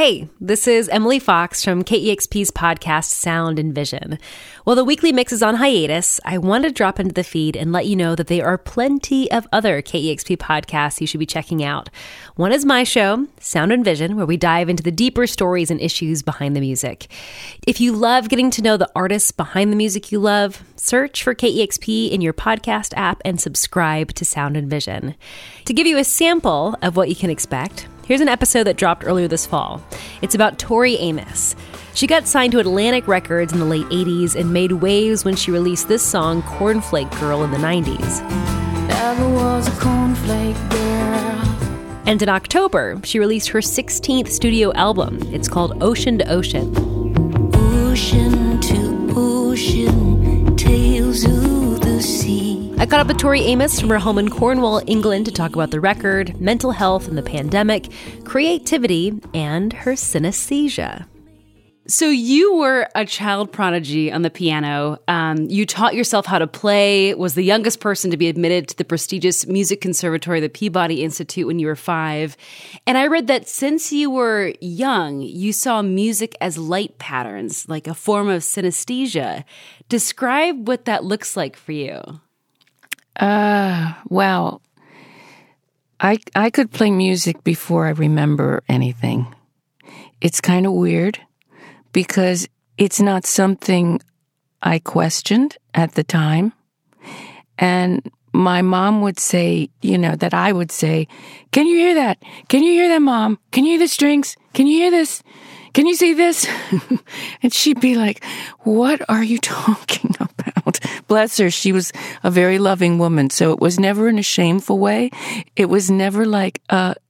Hey, this is Emily Fox from KEXP's podcast Sound and Vision. While the weekly mix is on hiatus, I want to drop into the feed and let you know that there are plenty of other KEXP podcasts you should be checking out. One is my show, Sound and Vision, where we dive into the deeper stories and issues behind the music. If you love getting to know the artists behind the music you love, search for KEXP in your podcast app and subscribe to Sound and Vision. To give you a sample of what you can expect, here's an episode that dropped earlier this fall. It's about Tori Amos. She got signed to Atlantic Records in the late 80s and made waves when she released this song, Cornflake Girl, in the 90s. Never was a cornflake girl. And in October, she released her 16th studio album. It's called Ocean to Ocean. Ocean to ocean, tales of the sea. I caught up with Tori Amos from her home in Cornwall, England, to talk about the record, mental health and the pandemic, creativity, and her synesthesia. So you were a child prodigy on the piano. You taught yourself how to play, was the youngest person to be admitted to the prestigious music conservatory, the Peabody Institute, when you were 5. And I read that since you were young, you saw music as light patterns, like a form of synesthesia. Describe what that looks like for you. Well, I could play music before I remember anything. It's kind of weird because it's not something I questioned at the time. And my mom would say, that I would say, "Can you hear that? Can you hear that, Mom? Can you hear the strings? Can you hear this? Can you see this?" And she'd be like, "What are you talking about?" Bless her. She was a very loving woman. So it was never in a shameful way. It was never like,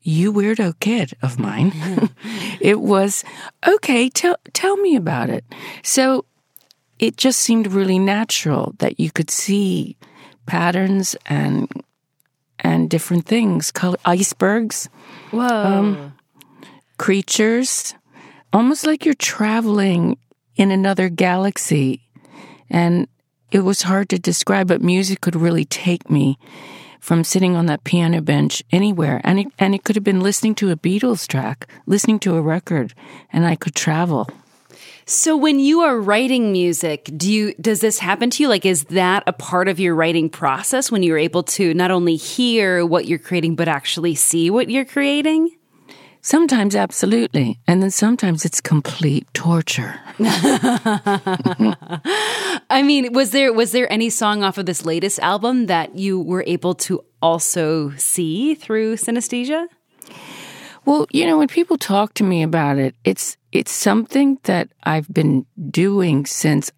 "You weirdo kid of mine." It was, "Okay, tell me about it." So it just seemed really natural that you could see patterns and different things, color, icebergs, creatures. Almost like you're traveling in another galaxy, and it was hard to describe, but music could really take me from sitting on that piano bench anywhere, and it could have been listening to a Beatles track, listening to a record, and I could travel. So when you are writing music, does this happen to you? Like, is that a part of your writing process when you're able to not only hear what you're creating, but actually see what you're creating? Sometimes, absolutely. And then sometimes it's complete torture. I mean, was there any song off of this latest album that you were able to also see through synesthesia? Well, when people talk to me about it, it's something that I've been doing since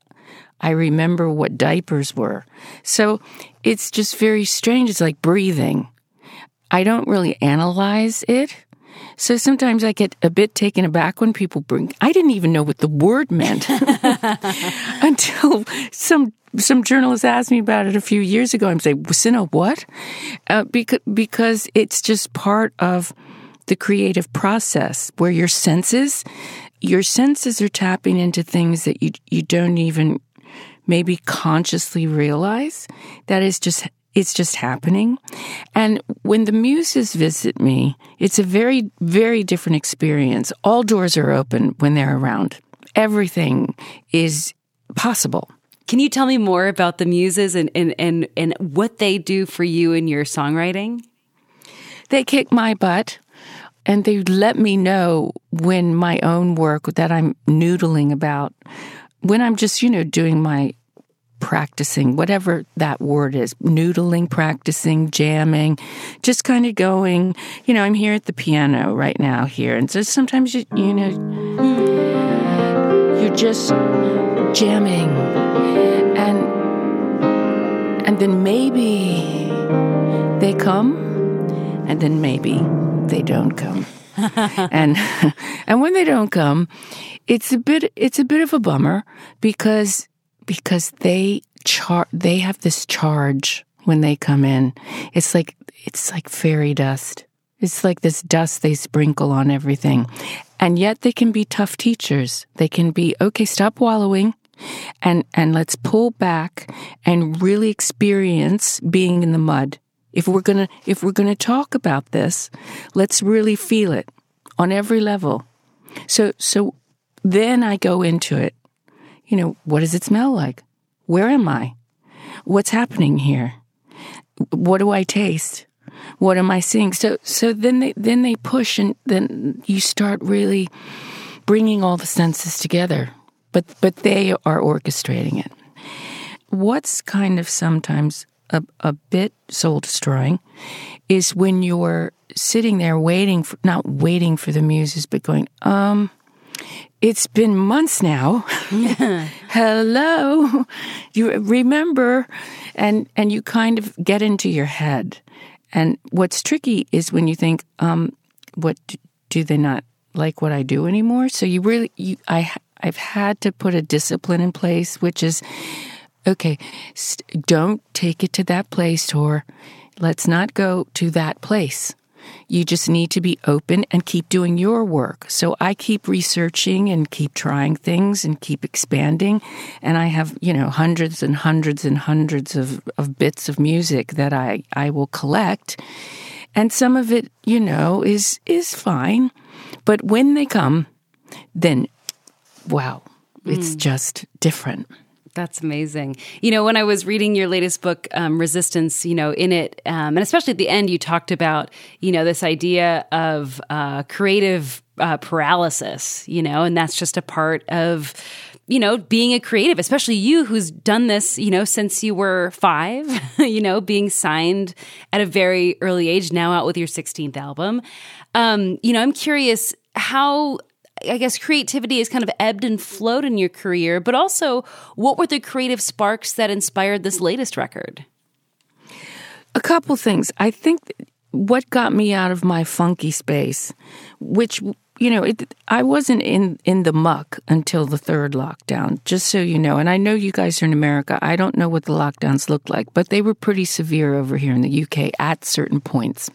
I remember what diapers were. So it's just very strange. It's like breathing. I don't really analyze it. So sometimes I get a bit taken aback when people I didn't even know what the word meant until some journalist asked me about it a few years ago. I'm saying, "Sina, what?" Because it's just part of the creative process where your senses are tapping into things that you don't even maybe consciously realize that is just. It's just happening. And when the muses visit me, it's a very, very different experience. All doors are open when they're around. Everything is possible. Can you tell me more about the muses and what they do for you in your songwriting? They kick my butt, and they let me know when my own work that I'm noodling about, when I'm just, doing my practicing, whatever that word is, noodling, practicing, jamming, just kind of going, I'm here at the piano right now here. And so sometimes, you're just jamming. And then maybe they come, and then maybe they don't come. and when they don't come, it's a bit of a bummer because they have this charge when they come in. It's like fairy dust. It's like this dust they sprinkle on everything. And yet they can be tough teachers. They can be, "Okay, stop wallowing and let's pull back and really experience being in the mud. If we're going to talk about this, let's really feel it on every level." So then I go into it. You know, what does it smell like? Where am I? What's happening here? What do I taste? What am I seeing? So then they push, and then you start really bringing all the senses together. But they are orchestrating it. What's kind of sometimes a bit soul-destroying is when you're sitting there waiting, not waiting for the muses, but going, it's been months now. Yeah. Hello. You remember. And you kind of get into your head. And what's tricky is when you think, what do they not like what I do anymore? So you really, I've had to put a discipline in place, which is, okay, don't take it to that place, or let's not go to that place. You just need to be open and keep doing your work. So I keep researching and keep trying things and keep expanding. And I have, hundreds and hundreds and hundreds of bits of music that I will collect. And some of it, is fine. But when they come, then, wow, it's just different. That's amazing. When I was reading your latest book, Resistance, in it, and especially at the end, you talked about, this idea of creative paralysis, and that's just a part of, being a creative, especially you who's done this, since you were 5, being signed at a very early age, now out with your 16th album. I'm curious how... I guess creativity has kind of ebbed and flowed in your career, but also what were the creative sparks that inspired this latest record? A couple things. I think what got me out of my funky space, which, I wasn't in the muck until the 3rd lockdown, just so you know. And I know you guys are in America. I don't know what the lockdowns looked like, but they were pretty severe over here in the UK at certain points,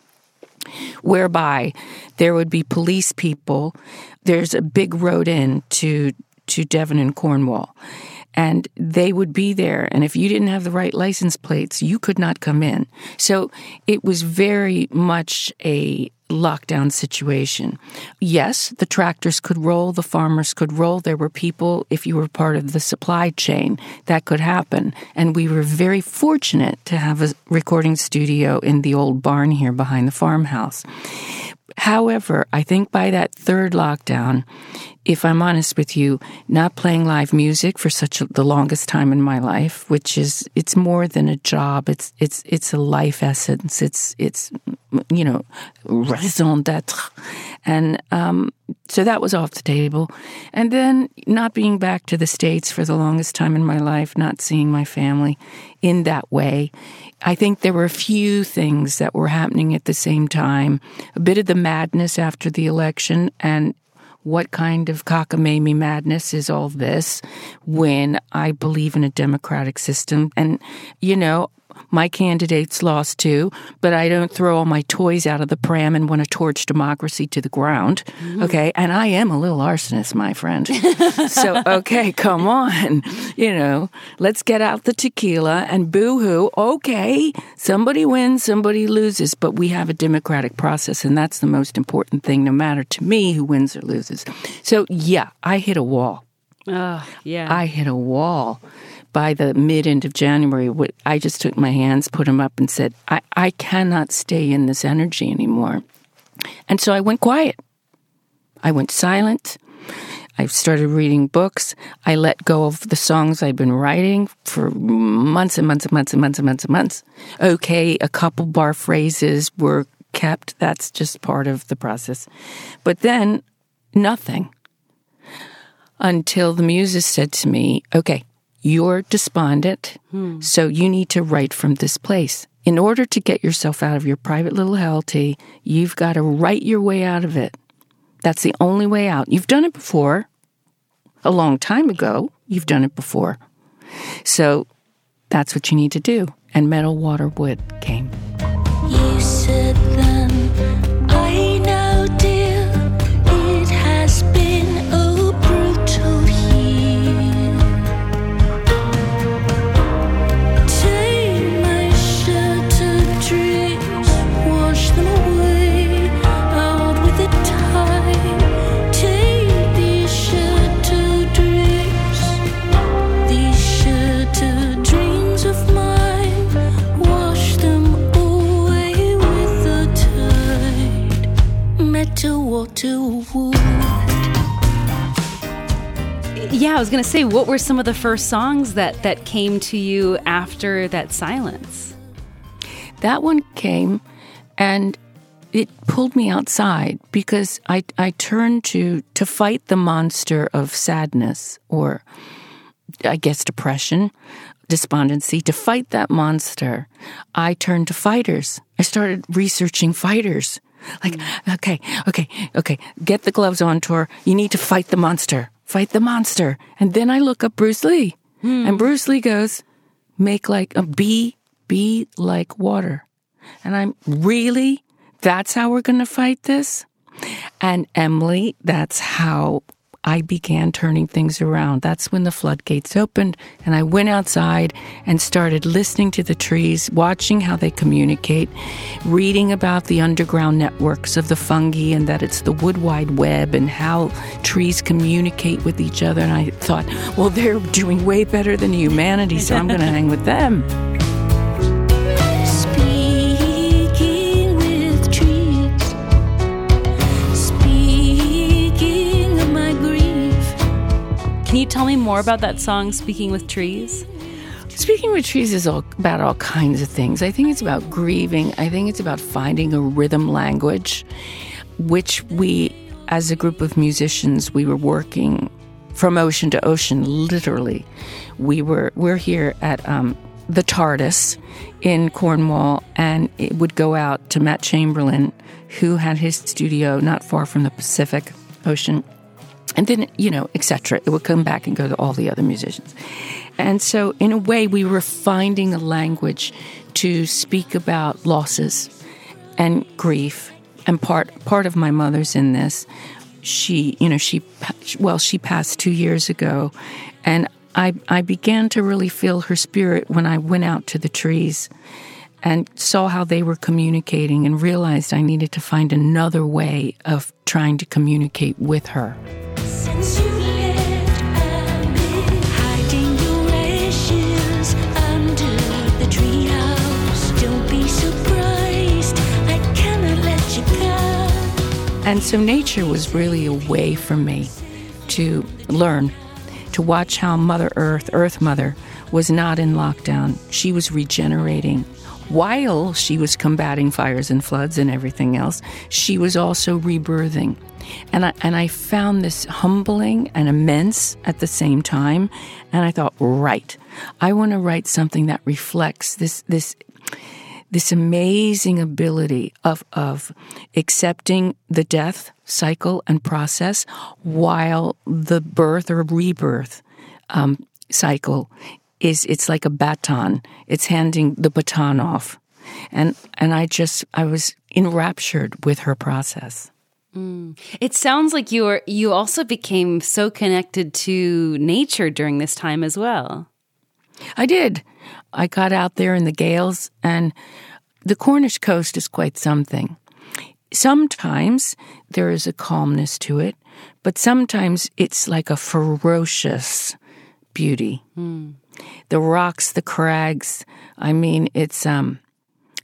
whereby there would be police people. There's a big road in to Devon and Cornwall, and they would be there. And if you didn't have the right license plates, you could not come in. So it was very much a lockdown situation. Yes, the tractors could roll, the farmers could roll. There were people, if you were part of the supply chain, that could happen. And we were very fortunate to have a recording studio in the old barn here behind the farmhouse. However, I think by that 3rd lockdown, if I'm honest with you, not playing live music for the longest time in my life, which is, it's more than a job, it's a life essence, it's raison d'être. And so that was off the table. And then not being back to the States for the longest time in my life, not seeing my family in that way. I think there were a few things that were happening at the same time. A bit of the madness after the election, and what kind of cockamamie madness is all this when I believe in a democratic system? And, my candidates lost too, but I don't throw all my toys out of the pram and want to torch democracy to the ground, okay? And I am a little arsonist, my friend. So, okay, come on, let's get out the tequila and boo-hoo. Okay, somebody wins, somebody loses, but we have a democratic process, and that's the most important thing, no matter to me who wins or loses. So, yeah, I hit a wall. I hit a wall. By the mid-end of January, I just took my hands, put them up, and said, I cannot stay in this energy anymore. And so I went quiet. I went silent. I started reading books. I let go of the songs I'd been writing for months and months and months and months and months and months. Okay, a couple bar phrases were kept. That's just part of the process. But then nothing, until the muses said to me, okay, you're despondent, so you need to write from this place. In order to get yourself out of your private little hellty, you've got to write your way out of it. That's the only way out. You've done it before. A long time ago, you've done it before. So that's what you need to do. And Metal Water Wood came. You said then, I know, dear, it has been Yeah, I was going to say, what were some of the first songs that came to you after that silence? That one came, and it pulled me outside because I turned to fight the monster of sadness, or I guess depression, despondency. To fight that monster, I turned to fighters. I started researching fighters. Like, okay, get the gloves on, Tor. You need to fight the monster. Fight the monster. And then I look up Bruce Lee. Mm. And Bruce Lee goes, make like a be like water. And I'm, really? That's how we're going to fight this? And Emily, that's how I began turning things around. That's when the floodgates opened, and I went outside and started listening to the trees, watching how they communicate, reading about the underground networks of the fungi and that it's the wood wide web and how trees communicate with each other. And I thought, well, they're doing way better than humanity, so I'm going to hang with them. Can you tell me more about that song, Speaking with Trees? Speaking with Trees is about all kinds of things. I think it's about grieving. I think it's about finding a rhythm language, which we, as a group of musicians, we were working from ocean to ocean, literally. We're here at the TARDIS in Cornwall, and it would go out to Matt Chamberlain, who had his studio not far from the Pacific Ocean. And then, you know, et cetera. It would come back and go to all the other musicians. And so, in a way, we were finding a language to speak about losses and grief. And part of my mother's in this. She passed 2 years ago. And I began to really feel her spirit when I went out to the trees and saw how they were communicating and realized I needed to find another way of trying to communicate with her. Since you left, I've been hiding your ashes under the treehouse. Don't be surprised, I cannot let you go. And so nature was really a way for me to learn, to watch how Mother Earth, Earth Mother, was not in lockdown. She was regenerating. While she was combating fires and floods and everything else, she was also rebirthing. And I found this humbling and immense at the same time. And I thought, right, I want to write something that reflects this amazing ability of accepting the death cycle and process while the birth or rebirth cycle is, it's like a baton. It's handing the baton off. And I was enraptured with her process. Mm. It sounds like you also became so connected to nature during this time as well. I did. I got out there in the gales, and the Cornish coast is quite something. Sometimes there is a calmness to it, but sometimes it's like a ferocious beauty. Mm. The rocks, the crags, I mean, it's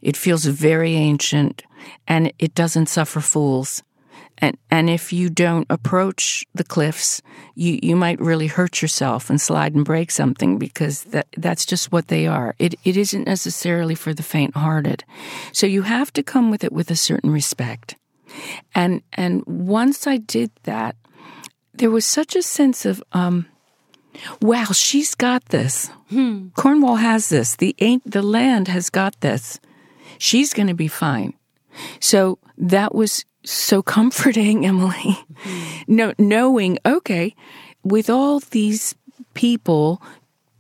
it feels very ancient, and it doesn't suffer fools. And if you don't approach the cliffs, you might really hurt yourself and slide and break something, because that's just what they are. It isn't necessarily for the faint-hearted. So you have to come with it with a certain respect. And once I did that, there was such a sense of wow, she's got this. Hmm. Cornwall has this. The land has got this. She's going to be fine. So that was so comforting, Emily. Mm-hmm. Knowing, okay, with all these people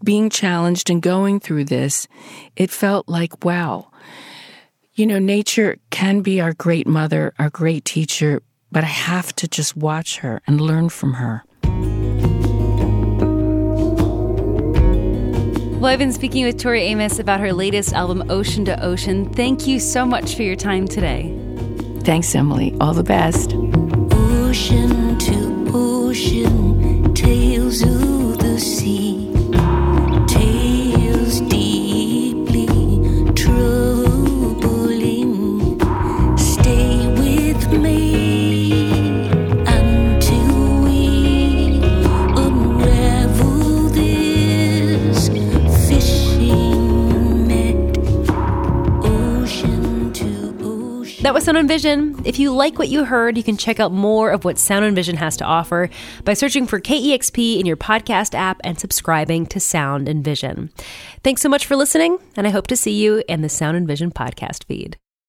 being challenged and going through this, it felt like, wow, you know, nature can be our great mother, our great teacher, but I have to just watch her and learn from her. Well, I've been speaking with Tori Amos about her latest album, Ocean to Ocean. Thank you so much for your time today. Thanks, Emily. All the best. Ocean to ocean, tales of the sea, tales deeply troubling. Stay with me until we unravel. That was Sound and Vision. If you like what you heard, you can check out more of what Sound and Vision has to offer by searching for KEXP in your podcast app and subscribing to Sound and Vision. Thanks so much for listening, and I hope to see you in the Sound and Vision podcast feed.